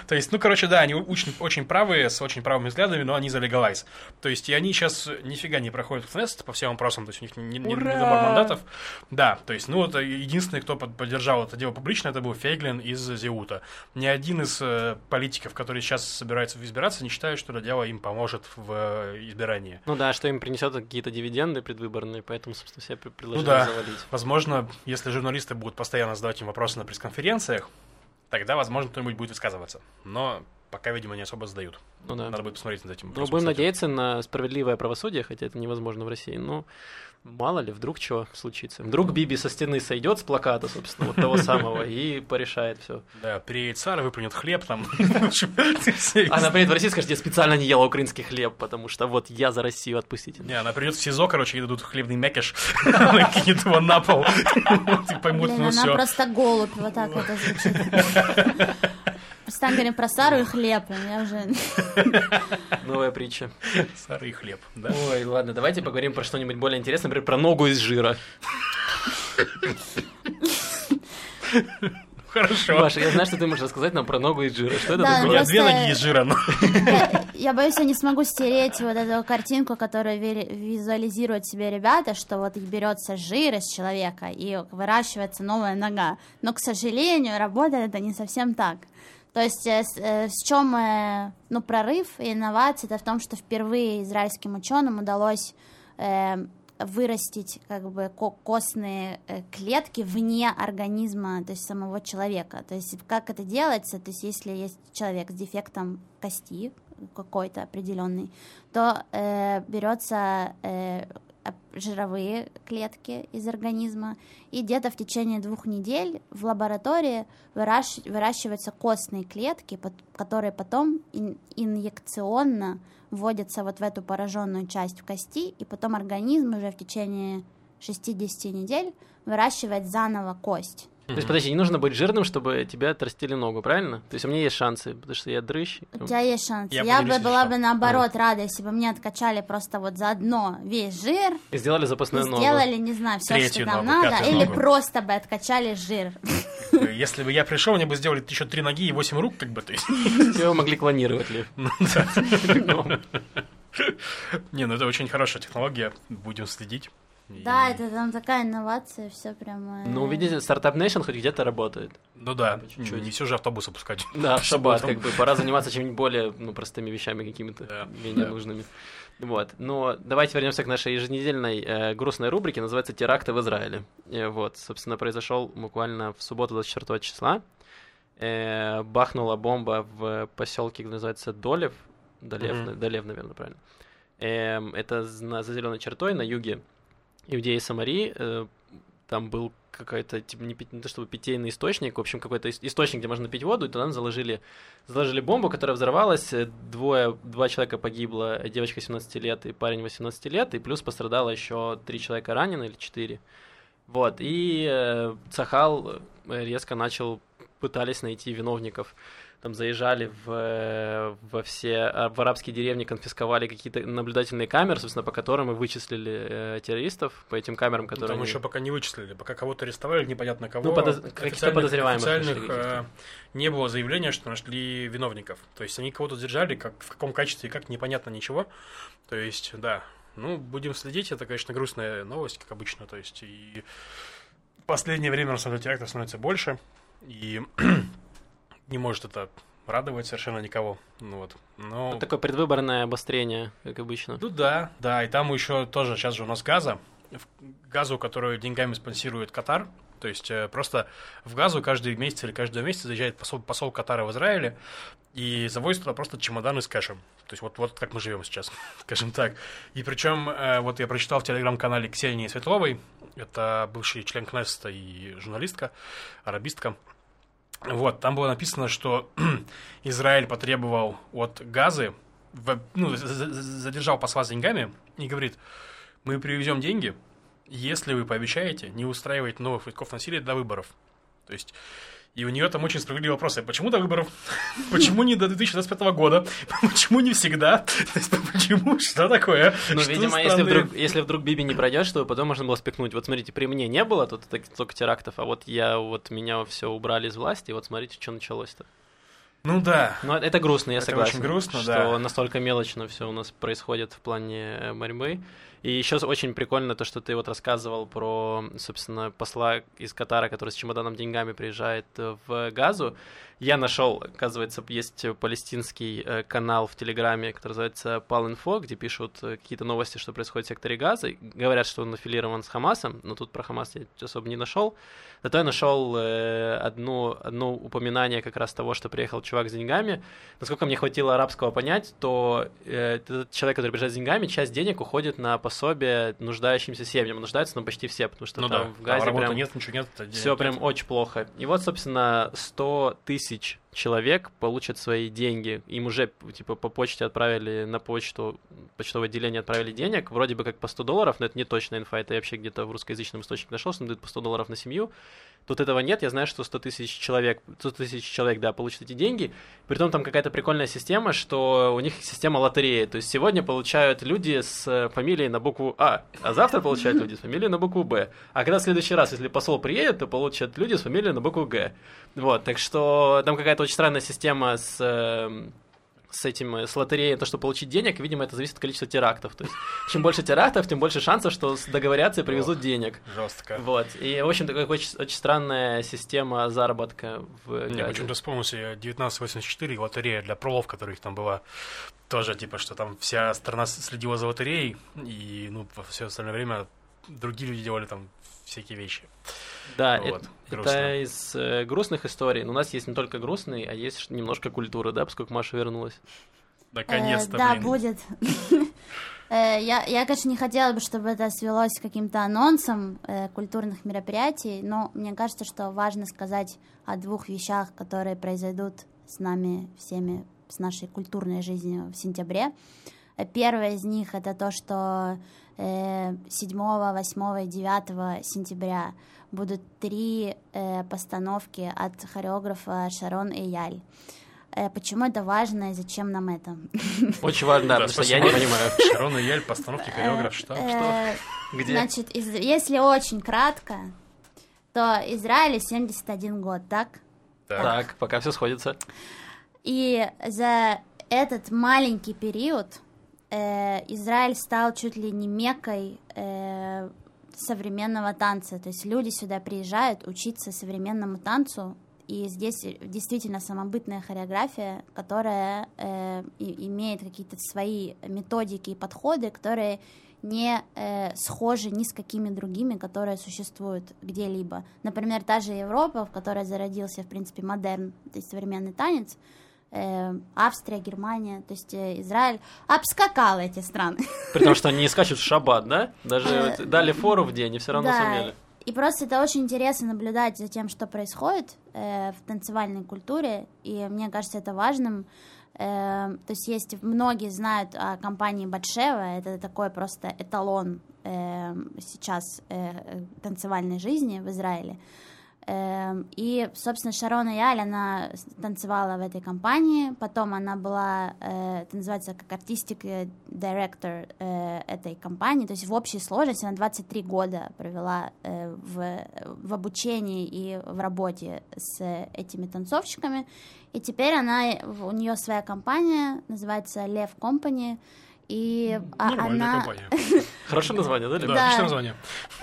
То есть, ну, короче, да, они очень правые, с очень правыми взглядами, но они за легалайз. То есть, и они сейчас нифига не проходит в Кнессет по всем вопросам, то есть у них не, не, недобор мандатов. Да, то есть, ну, это единственный, кто поддержал это дело публично, это был Фейглин из Зиута. Ни один из э, политиков, которые сейчас собираются избираться, не считает, что это дело им поможет в э, избирании. Ну да, что им принесет какие-то дивиденды предвыборные, поэтому, собственно, все предложили ну, да. завалить. Возможно, если журналисты будут постоянно задавать им вопросы на пресс-конференциях, тогда, возможно, кто-нибудь будет высказываться. Но... Пока, видимо, не особо сдают. Ну, да. Надо будет посмотреть над этим. Ну, будем надеяться на справедливое правосудие, хотя это невозможно в России, но мало ли, вдруг что случится. Вдруг Биби со стены сойдет с плаката, собственно, вот того самого, и порешает все. Да, приедет Сара, выплюнет хлеб там. Она приедет в Россию и скажет, я специально не ела украинский хлеб, потому что вот я за Россию, отпустите. Не, она придет в СИЗО, короче, ей дадут хлебный мякиш, она кинет его на пол, и поймут, ну все. Она просто голубь, вот так вот звучит. Там говорим про Сару и хлеб, у меня уже... Новая притча. Сара и хлеб, да. Ой, ладно, давайте поговорим про что-нибудь более интересное, например, про ногу из жира. Хорошо. Маша, я знаю, что ты можешь рассказать нам про ногу из жира. Что это да, такое? У меня две ноги из жира. Но... Я, я боюсь, я не смогу стереть вот эту картинку, которую визуализируют себе ребята, что вот берется жир из человека и выращивается новая нога. Но, к сожалению, работает это не совсем так. То есть, в чем ну, прорыв и инновация, это в том, что впервые израильским ученым удалось... вырастить как бы костные клетки вне организма, то есть самого человека. То есть как это делается, то есть если есть человек с дефектом кости какой-то определенный, то э, берется э, жировые клетки из организма, и где-то в течение двух недель в лаборатории выращ... выращиваются костные клетки, под... которые потом ин... инъекционно вводятся вот в эту пораженную часть кости, и потом организм уже в течение шестьдесят недель выращивает заново кость. То есть, подожди, не нужно быть жирным, чтобы тебя отрастили ногу, правильно? То есть у меня есть шансы, потому что я дрыщ. У тебя есть шансы. Я, я бы была шанс. бы наоборот а. рада, если бы мне откачали просто вот заодно весь жир. И сделали запасную и ногу. Сделали, не знаю, все, Третью что там ногу, надо. Или ногу. Просто бы откачали жир. Если бы я пришел, мне бы сделали еще три ноги и восемь рук, как бы ты. Тебя могли клонировать, Лев. Не, ну это очень хорошая технология, будем следить. И... Да, это там такая инновация, все прямо... Ну, видите, Startup Nation хоть где-то работает. Ну да, чуть-чуть. Не все же автобусы пускать. Да, в шаббат, как бы, пора заниматься чем-нибудь более ну, простыми вещами какими-то, да, менее да. нужными. Вот, но давайте вернемся к нашей еженедельной э, грустной рубрике, называется «Теракты в Израиле». Э, вот, собственно, произошел буквально в субботу двадцать четвёртого числа. Э, бахнула бомба в поселке, называется Долев, Долев, mm-hmm. Долев наверное, правильно. Э, это за, за зеленой чертой на юге Иудеи и Самарии, э, там был какой-то, типа, не, не то чтобы питейный источник, в общем, какой-то источник, где можно пить воду, и туда заложили, заложили бомбу, которая взорвалась, двое, два человека погибло, девочка семнадцати лет и парень восемнадцати лет, и плюс пострадало еще три человека ранены, или четыре, вот, и э, Цахал резко начал, пытались найти виновников. Там заезжали в, во все, в арабские деревни, конфисковали какие-то наблюдательные камеры, собственно, по которым и вычислили э, террористов, по этим камерам, которые... Ну, там они... еще пока не вычислили, пока кого-то арестовали, непонятно кого. Ну, подоз... каких-то подозреваемых. Официальных э, не было заявления, что нашли виновников. То есть они кого-то задержали, как, в каком качестве и как, непонятно ничего. То есть, да, ну, будем следить, это, конечно, грустная новость, как обычно, то есть и в последнее время, на самом деле, терактов становится больше, и... Не может это радовать совершенно никого. Ну, вот. Но... Это такое предвыборное обострение, как обычно. Ну да, да, и там еще тоже, сейчас же у нас Газа, Газу, которую деньгами спонсирует Катар, то есть просто в Газу каждый месяц или каждый месяц заезжает посол, посол Катара в Израиле и завозит туда просто чемоданы с кэшем. То есть вот, вот как мы живем сейчас, скажем так. И причем вот я прочитал в телеграм-канале Ксении Светловой, это бывший член Кнессета и журналистка, арабистка. Вот, там было написано, что Израиль потребовал от Газы, в, ну, задержал посла с деньгами и говорит, мы привезем деньги, если вы пообещаете не устраивать новых витков насилия до выборов. То есть, и у нее там очень справедливый вопрос, почему до выборов, почему не до две тысячи двадцать пятого года, почему не всегда, то есть, почему, что такое? Ну, что видимо, если вдруг, если вдруг Биби не пройдет, чтобы потом можно было спикнуть, вот смотрите, при мне не было тут только терактов, а вот я, вот меня все убрали из власти, и вот смотрите, что началось-то. Ну да. Но это грустно, я это согласен. Очень грустно, что да. Настолько мелочно все у нас происходит в плане борьбы. И еще очень прикольно то, что ты вот рассказывал про, собственно, посла из Катара, который с чемоданом деньгами приезжает в Газу. Я нашел, оказывается, есть палестинский канал в Телеграме, который называется Палинфо, где пишут какие-то новости, что происходит в секторе Газы. Говорят, что он аффилирован с Хамасом, но тут про Хамас я особо не нашел. Зато я нашел одно, одно упоминание как раз того, что приехал чувак с деньгами. Насколько мне хватило арабского понять, то этот человек, который приезжает с деньгами, часть денег уходит на пособие нуждающимся семьям. Нуждаются, ну, почти все, потому что ну там да. в Газе а прям нет, ничего нет, это все нет. прям очень плохо. И вот, собственно, сто тысяч человек получат свои деньги. Им уже, типа, по почте отправили на почту, почтовое отделение отправили денег, вроде бы как по сто долларов, но это не точная инфа, это я вообще где-то в русскоязычном источнике нашел, что дают по сто долларов на семью. Тут этого нет, я знаю, что сто тысяч человек, сто тысяч человек, да, получат эти деньги. Притом там какая-то прикольная система, что у них система лотереи. То есть сегодня получают люди с фамилией на букву А, а завтра получают люди с фамилией на букву Б. А когда в следующий раз, если посол приедет, то получат люди с фамилией на букву Г. Вот, так что там какая-то очень странная система с... с этим, с лотереей, то, чтобы получить денег, видимо, это зависит от количества терактов. То есть, чем больше терактов, тем больше шансов, что договорятся и привезут О, денег. Жестко. Вот. И, в общем, такая очень, очень странная система заработка в Газе. Я почему-то вспомнил себе девятнадцать восемьдесят четыре, лотерея для пролов, которых там была. Тоже, типа, что там вся страна следила за лотереей, и, ну, все остальное время другие люди делали там всякие вещи. Да, вот, это, это из э, грустных историй. Но у нас есть не только грустные, а есть немножко культуры, да, поскольку Маша вернулась. Наконец-то, э, да, блин. Будет. Я, я, конечно, не хотела бы, чтобы это свелось к каким-то анонсам э, культурных мероприятий, но мне кажется, что важно сказать о двух вещах, которые произойдут с нами всеми, с нашей культурной жизнью в сентябре. Первое из них — это то, что э, седьмого, восьмого и девятого сентября будут три э, постановки от хореографа Шарон Эяль. Почему это важно и зачем нам это? Очень важно, да, потому что я не понимаю. Шарон Эяль, постановки, хореограф, что? Где? Значит, если очень кратко, то Израилю семьдесят один год, так? Так, пока все сходится. И за этот маленький период Израиль стал чуть ли не меккой современного танца. То есть люди сюда приезжают учиться современному танцу. И здесь действительно самобытная хореография, которая э, имеет какие-то свои методики и подходы, которые не э, схожи ни с какими другими, которые существуют где-либо. Например, та же Европа, в которой зародился, в принципе, модерн, то есть современный танец, э, Австрия, Германия, то есть э, Израиль, обскакал эти страны. При том, что они не скачут в шаббат, да? Даже дали фору в день и все равно сумели. И просто это очень интересно наблюдать за тем, что происходит э, в танцевальной культуре, и мне кажется, это важным. Э, то есть есть, многие знают о компании Батшева, это такой просто эталон э, сейчас э, танцевальной жизни в Израиле. Э, и, собственно, Шарон Эяль, она танцевала в этой компании, потом она была, э, это называется, как artistic director э, этой компании, то есть в общей сложности она двадцать три года провела э, в, в обучении и в работе с этими танцовщиками, и теперь она, у нее своя компания, называется Лев Company. И нормальная она... компания. Хорошее название, да? Да, отличное название.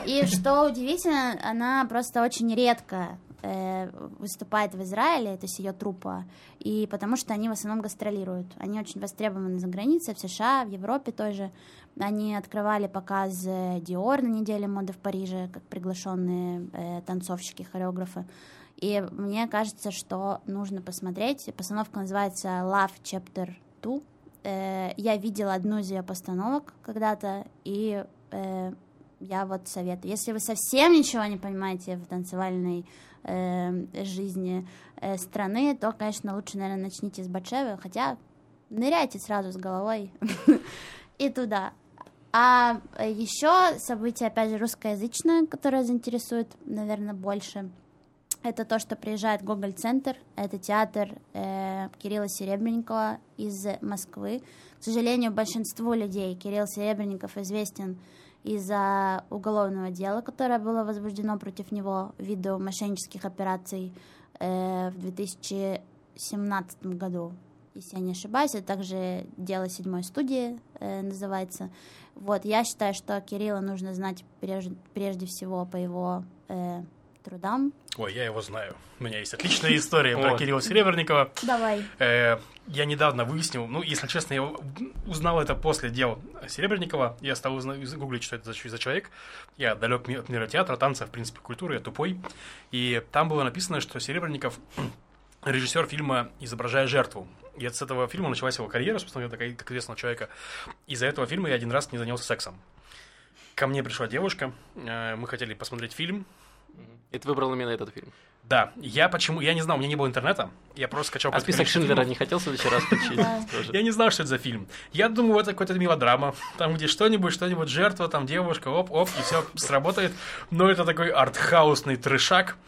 И что удивительно, она просто очень редко э, выступает в Израиле, то есть ее труппа, и потому что они в основном гастролируют. Они очень востребованы за границей, в США, в Европе тоже. Они открывали показ Dior на неделе моды в Париже, как приглашенные э, танцовщики, хореографы. И мне кажется, что нужно посмотреть. Постановка называется Love Chapter два. Я видела одну из ее постановок когда-то, и э, я вот советую. Если вы совсем ничего не понимаете в танцевальной э, жизни э, страны, то, конечно, лучше, наверное, начните с Батшевы, хотя ныряйте сразу с головой и туда. А еще событие, опять же, русскоязычное, которое заинтересует, наверное, больше. Это то, что приезжает Гоголь-центр, это театр э, Кирилла Серебренникова из Москвы. К сожалению, большинству людей Кирилл Серебренников известен из-за уголовного дела, которое было возбуждено против него ввиду мошеннических операций э, в две тысячи семнадцатом году, если я не ошибаюсь. Это также дело седьмой студии э, называется. Вот, я считаю, что Кирилла нужно знать прежде, прежде всего по его... Э, трудам. Ой, я его знаю. У меня есть отличная история про Кирилла Серебренникова. Давай. Э, я недавно выяснил, ну, если честно, я узнал это после дел Серебренникова. Я стал узнать, гуглить, что это за, за человек. Я далек от мира театра, танца, в принципе, культуры, я тупой. И там было написано, что Серебренников режиссер фильма «Изображая жертву». И с этого фильма началась его карьера, собственно, такая, как известного человека. Из-за этого фильма я один раз не занялся сексом. Ко мне пришла девушка, э, мы хотели посмотреть фильм. И ты выбрал именно этот фильм? Да, я почему, я не знал, у меня не было интернета, я просто скачал... А список Шиндлера не хотел в следующий раз включить? Я не знал, что это за фильм. Я думал, это какая-то мелодрама, там где что-нибудь, что-нибудь, жертва, там девушка, оп-оп, и все сработает. Но это такой артхаусный трешак,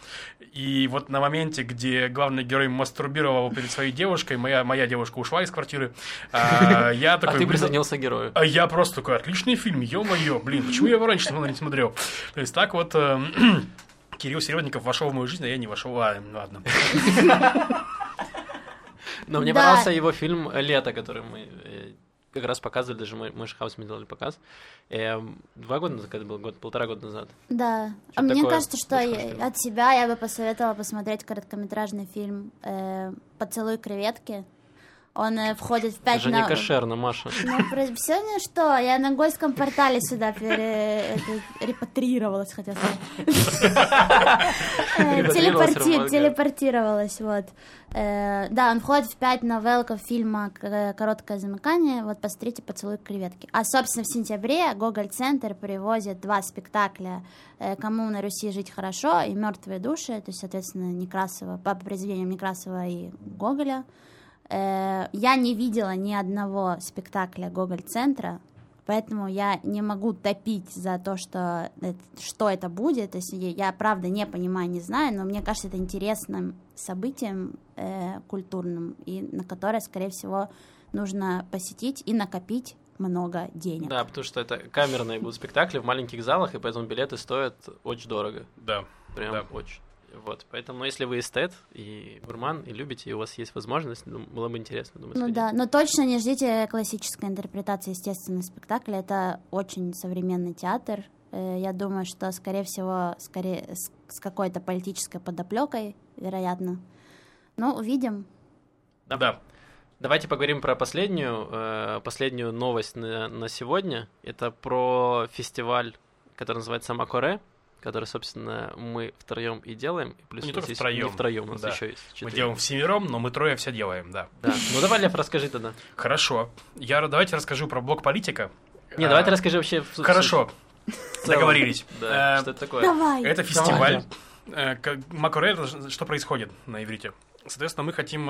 и вот на моменте, где главный герой мастурбировал перед своей девушкой, моя, моя девушка ушла из квартиры, а я такой... А ты присоединился герою. А я просто такой, отличный фильм, ё-моё, блин, почему я его раньше не смотрел? То есть так вот... Кирилл Серебренников вошел в мою жизнь, а я не вошел. А, ладно. Но мне да. понравился его фильм «Лето», который мы как раз показывали, даже мы, мы Шхаус мы делали показ. Эм, два года назад, это было, год, полтора года назад. Да. А мне кажется, что я, от себя я бы посоветовала посмотреть короткометражный фильм э, «Поцелуй креветки». Он э, входит в пять... Женя на... Кошерна, Маша. Ну, про... сегодня что? Я на Гольском портале сюда пере... это... репатрировалась, хотя сказать. Телепортировалась, вот. Да, он входит в пять новелков фильма «Короткое замыкание». Вот, посмотрите «Поцелуй креветки». А, собственно, в сентябре Гоголь-центр привозит два спектакля «Кому на Руси жить хорошо» и «Мертвые души», то есть, соответственно, Некрасова, по произведениям Некрасова и Гоголя. Я не видела ни одного спектакля Гоголь-центра, поэтому я не могу топить за то, что, что это будет. То есть я, правда, не понимаю, не знаю, но мне кажется, это интересным событием э, культурным, и на которое, скорее всего, нужно посетить и накопить много денег. Да, потому что это камерные будут спектакли в маленьких залах, и поэтому билеты стоят очень дорого. Да. Прям да. очень. Вот, поэтому, если вы эстет и гурман, и любите, и у вас есть возможность, ну, было бы интересно, думаю, сходить. Ну да, но точно не ждите классической интерпретации, естественно, спектакля. Это очень современный театр. Я думаю, что, скорее всего, скорее с какой-то политической подоплекой, вероятно. Но увидим. Да, да. Давайте поговорим про последнюю, последнюю новость на, на сегодня. Это про фестиваль, который называется «Макоре», который, собственно, мы втроем и делаем. И плюс не только втроем. Не втроем, у нас да. еще есть четыре. Мы делаем всемиром, но мы трое все делаем, да. да. Ну, давай, Лев, расскажи тогда. Хорошо. Я, давайте расскажу про блок политика. Не, а... давайте расскажи вообще... Хорошо. Договорились. Да. Что это такое? Давай. Это фестиваль. Макоре, что происходит на иврите? Соответственно, мы хотим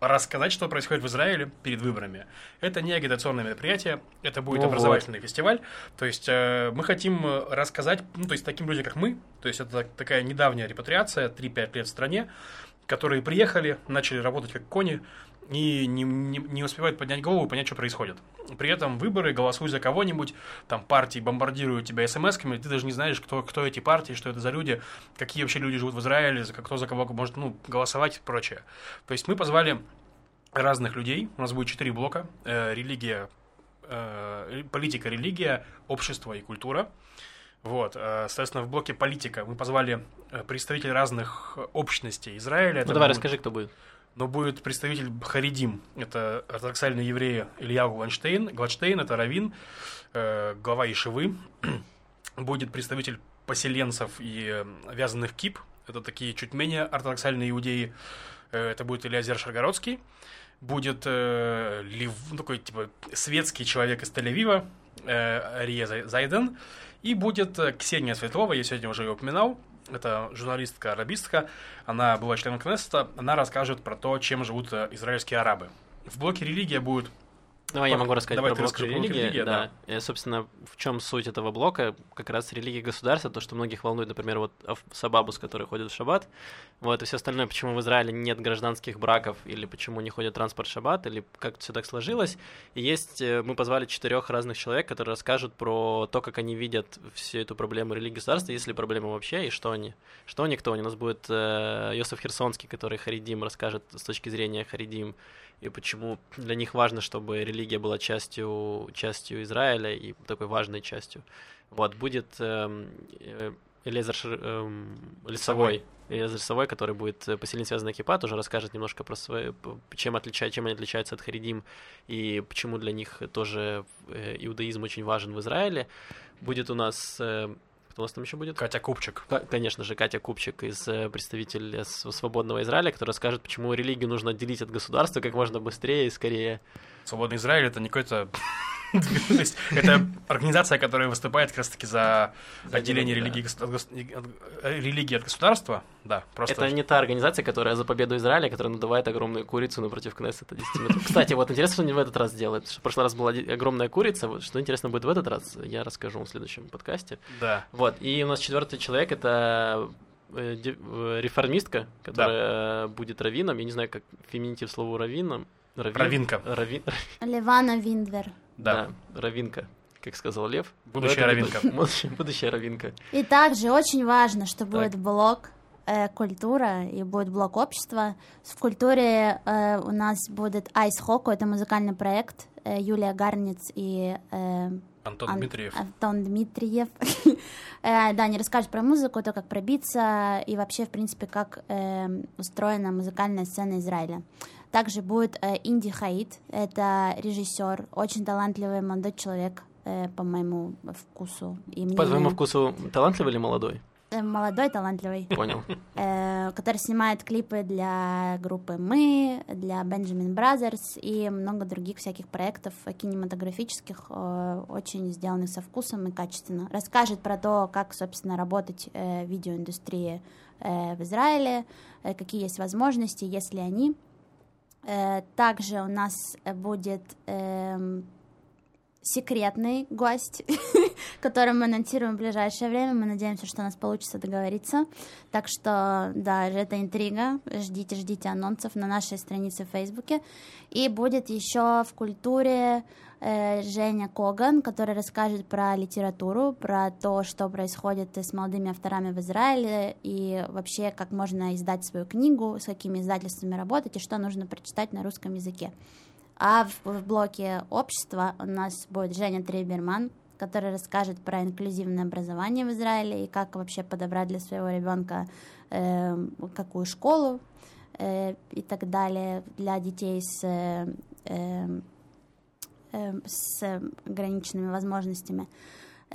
рассказать, что происходит в Израиле перед выборами. Это не агитационное мероприятие, это будет О, образовательный вот. фестиваль. То есть э, мы хотим рассказать, ну, то есть таким людям, как мы, то есть это такая недавняя репатриация, три-пять лет в стране, которые приехали, начали работать как кони, и не, не, не успевают поднять голову и понять, что происходит. При этом выборы, голосуй за кого-нибудь, там партии бомбардируют тебя смс-ками, ты даже не знаешь, кто, кто эти партии, что это за люди, какие вообще люди живут в Израиле, кто за кого может ну, голосовать и прочее. То есть мы позвали разных людей, у нас будет четыре блока, э, религия, э, политика, религия, общество и культура. Вот, соответственно, в блоке политика мы позвали представителей разных общностей Израиля. Ну, это давай будет... расскажи, кто будет. Но будет представитель Харидим, это ортодоксальные евреи Ильяу Гладштейн, Гладштейн, это раввин, э, глава Ешивы, будет представитель поселенцев и э, вязаных кип, это такие чуть менее ортодоксальные иудеи, э, это будет Элиазер Шаргородский, будет э, лев, такой типа светский человек из Тель-Авива, э, Рия Зайден, и будет Ксения Светлова, я сегодня уже ее упоминал. Это журналистка-арабистка, она была членом Кнессета, она расскажет про то, чем живут израильские арабы. В блоке «Религия» будет... Давай я могу рассказать Давай про блок «Религия». религия да. Да. И, собственно, в чем суть этого блока? Как раз религия государства, то, что многих волнует, например, вот Сабабус, который ходит в шаббат, вот, и все остальное, почему в Израиле нет гражданских браков, или почему не ходит транспорт в шаббат, или как все так сложилось. И есть, мы позвали четырех разных человек, которые расскажут про то, как они видят всю эту проблему религии государства, есть ли проблема вообще, и что они. Что они, кто они. У нас будет э, Йосеф Херсонский, который Харидим расскажет с точки зрения Харидим, и почему для них важно, чтобы религия была частью, частью Израиля и такой важной частью. Вот, будет э, Элиэзер э, Лесовой, Элиэзер Лесовой, который будет поселен связанный экипа, тоже расскажет немножко про свое, чем, отличает, чем они отличаются от Харидим и почему для них тоже иудаизм очень важен в Израиле. Будет у нас... Э, Кто у нас там еще будет? Катя Купчик. Конечно же, Катя Купчик, из представителя Свободного Израиля, который расскажет, почему религию нужно отделить от государства как можно быстрее и скорее. Свободный Израиль — это не какой-то... Это организация, которая выступает как раз-таки за отделение религии от государства. Это не та организация, которая за победу Израиля, которая надувает огромную курицу напротив Кнессета. Кстати, вот интересно, что они в этот раз делают. В прошлый раз была огромная курица. Что интересно будет в этот раз, я расскажу в следующем подкасте. Да. Вот. И у нас четвертый человек — это реформистка, которая будет раввином. Я не знаю, как феминитив слову раввином. Равин... Равинка. Равин... Левана Виндвер. Да. да, равинка, как сказал Лев. Будущая равинка. Будущая равинка. И также очень важно, что так. будет блок э, культура и будет блок общества. В культуре э, у нас будет Ice Hockey, это музыкальный проект э, Юлия Гарниц и э, Антон Ан- Дмитриев. Антон Дмитриев. э, да, они расскажут про музыку, то, как пробиться и вообще, в принципе, как э, устроена музыкальная сцена Израиля. Также будет э, Инди Хаид, это режиссер, очень талантливый молодой человек, э, по моему вкусу. И мнению. По твоему вкусу талантливый или молодой? Э, молодой, талантливый. Понял. Э, который снимает клипы для группы «Мы», для Benjamin Brothers и много других всяких проектов кинематографических, э, очень сделанных со вкусом и качественно. Расскажет про то, как, собственно, работать э, в видеоиндустрии э, в Израиле, э, какие есть возможности, есть ли они. Также у нас будет эм, секретный гость, который мы анонсируем в ближайшее время. Мы надеемся, что у нас получится договориться. Так что, да, это интрига. Ждите, ждите анонсов на нашей странице в Фейсбуке. И будет еще в культуре э, Женя Коган, который расскажет про литературу, про то, что происходит с молодыми авторами в Израиле и вообще, как можно издать свою книгу, с какими издательствами работать и что нужно прочитать на русском языке. А в, в блоке общества у нас будет Женя Триберман, который расскажет про инклюзивное образование в Израиле и как вообще подобрать для своего ребенка э, какую школу э, и так далее для детей с, э, э, с ограниченными возможностями.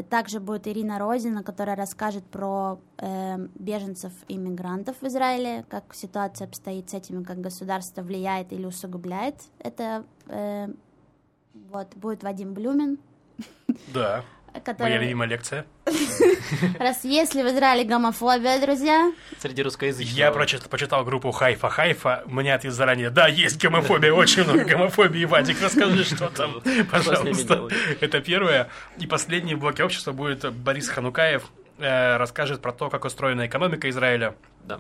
Также будет Ирина Розина, которая расскажет про э, беженцев и мигрантов в Израиле, как ситуация обстоит с этими, как государство влияет или усугубляет. Это э, вот, будет Вадим Блюмин. Да, который... моя любимая лекция. Раз есть ли в Израиле гомофобия, друзья? Среди русскоязычных. Я прочитал, почитал группу «Хайфа-Хайфа», мне ответ заранее, да, есть гомофобия, очень много гомофобии, Вадик, расскажи, что там, пожалуйста. Это первое. И последний в блоке общества будет Борис Ханукаев, э, расскажет про то, как устроена экономика Израиля. Да.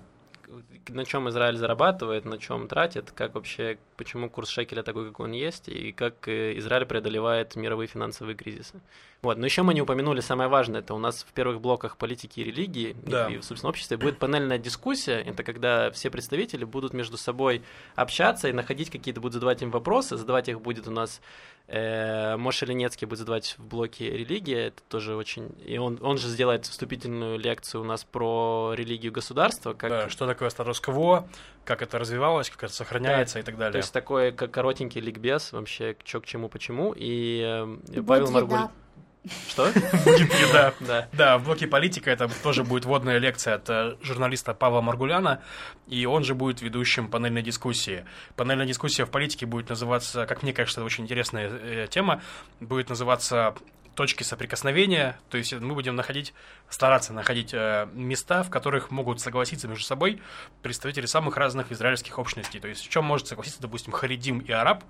На чем Израиль зарабатывает, на чем тратит, как вообще, почему курс шекеля такой, как он есть, и как Израиль преодолевает мировые финансовые кризисы. Вот. Но еще мы не упомянули самое важное, это у нас в первых блоках политики и религии, да. и, и в собственном обществе будет панельная дискуссия, это когда все представители будут между собой общаться и находить какие-то, будут задавать им вопросы, задавать их будет у нас э, Моша Ленецкий будет задавать в блоке религия, это тоже очень, и он, он же сделает вступительную лекцию у нас про религию государства, как... Да, что такое статус-кво, как это развивалось, как это сохраняется, да, и так далее. То есть такой как коротенький ликбез вообще, что к чему, почему. И э, Павел Маргуль... Что? Будет еда. Да. да, в блоке «Политика» это тоже будет вводная лекция от журналиста Павла Маргуляна, и он же будет ведущим панельной дискуссии. Панельная дискуссия в политике будет называться, как мне кажется, это очень интересная тема, будет называться «Точки соприкосновения», то есть мы будем находить, стараться находить места, в которых могут согласиться между собой представители самых разных израильских общностей. То есть в чем может согласиться, допустим, харидим и араб,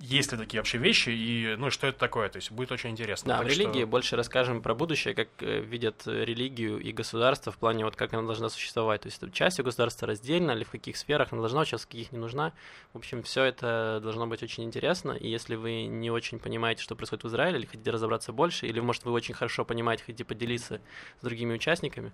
есть ли такие вообще вещи, и ну что это такое, то есть будет очень интересно. Да, в религии что... больше расскажем про будущее, как видят религию и государство в плане вот как она должна существовать, то есть это частью государства раздельно, или в каких сферах она должна участвовать, в каких не нужна. В общем, все это должно быть очень интересно, и если вы не очень понимаете, что происходит в Израиле, или хотите разобраться больше, или, может, вы очень хорошо понимаете, хотите поделиться с другими участниками,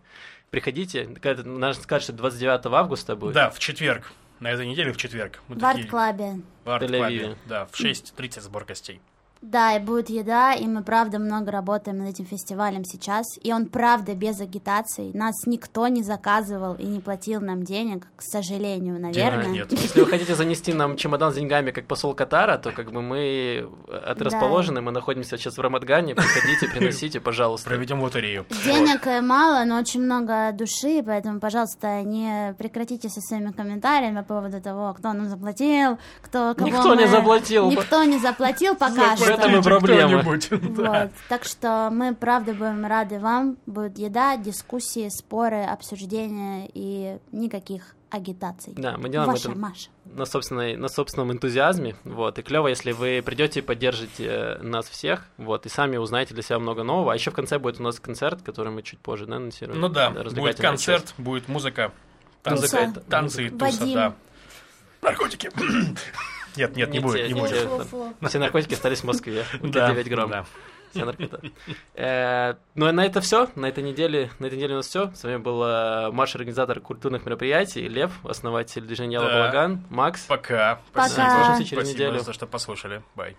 приходите, надо сказать, что двадцать девятого августа будет. Да, в четверг, на этой неделе в четверг. Мы в арт-клабе. В арт-клабе, да, в шесть тридцать сбор гостей. Да, и будет еда, и мы, правда, много работаем над этим фестивалем сейчас, и он, правда, без агитации, нас никто не заказывал и не платил нам денег, к сожалению, наверное. Да, нет. Если вы хотите занести нам чемодан с деньгами, как посол Катара, то как бы мы от расположены, мы находимся сейчас в Рамат-Гане, приходите, приносите, пожалуйста. Проведем лотерею. Денег мало, но очень много души, поэтому, пожалуйста, не прекратите со своими комментариями по поводу того, кто нам заплатил, кто кого Никто мы... не заплатил. Никто не заплатил пока что. Это проблема. Вот. Так что мы, правда, будем рады вам. Будет еда, дискуссии, споры, обсуждения и никаких агитаций. Да, мы делаем Ваша, это Маша. На, собственной, на собственном энтузиазме. Вот. И клево, если вы придете и поддержите нас всех, вот, и сами узнаете для себя много нового. А еще в конце будет у нас концерт, который мы чуть позже, да, анонсируем. Ну да, будет концерт, часть. Будет музыка, танцы, туса. танцы и туса, Вадим. да. Наркотики. Нет, нет, не, не будет, те, не будет. Те, все наркотики остались в Москве. Да, девять грамм. Да. Вся наркота. Ну, а на это все. На этой неделе на этой неделе у нас все. С вами был Маша, организатор культурных мероприятий, Лев, основатель движения Яла Балаган, Макс. Пока. Пока. Услышимся через неделю. Спасибо, что послушали. Бай.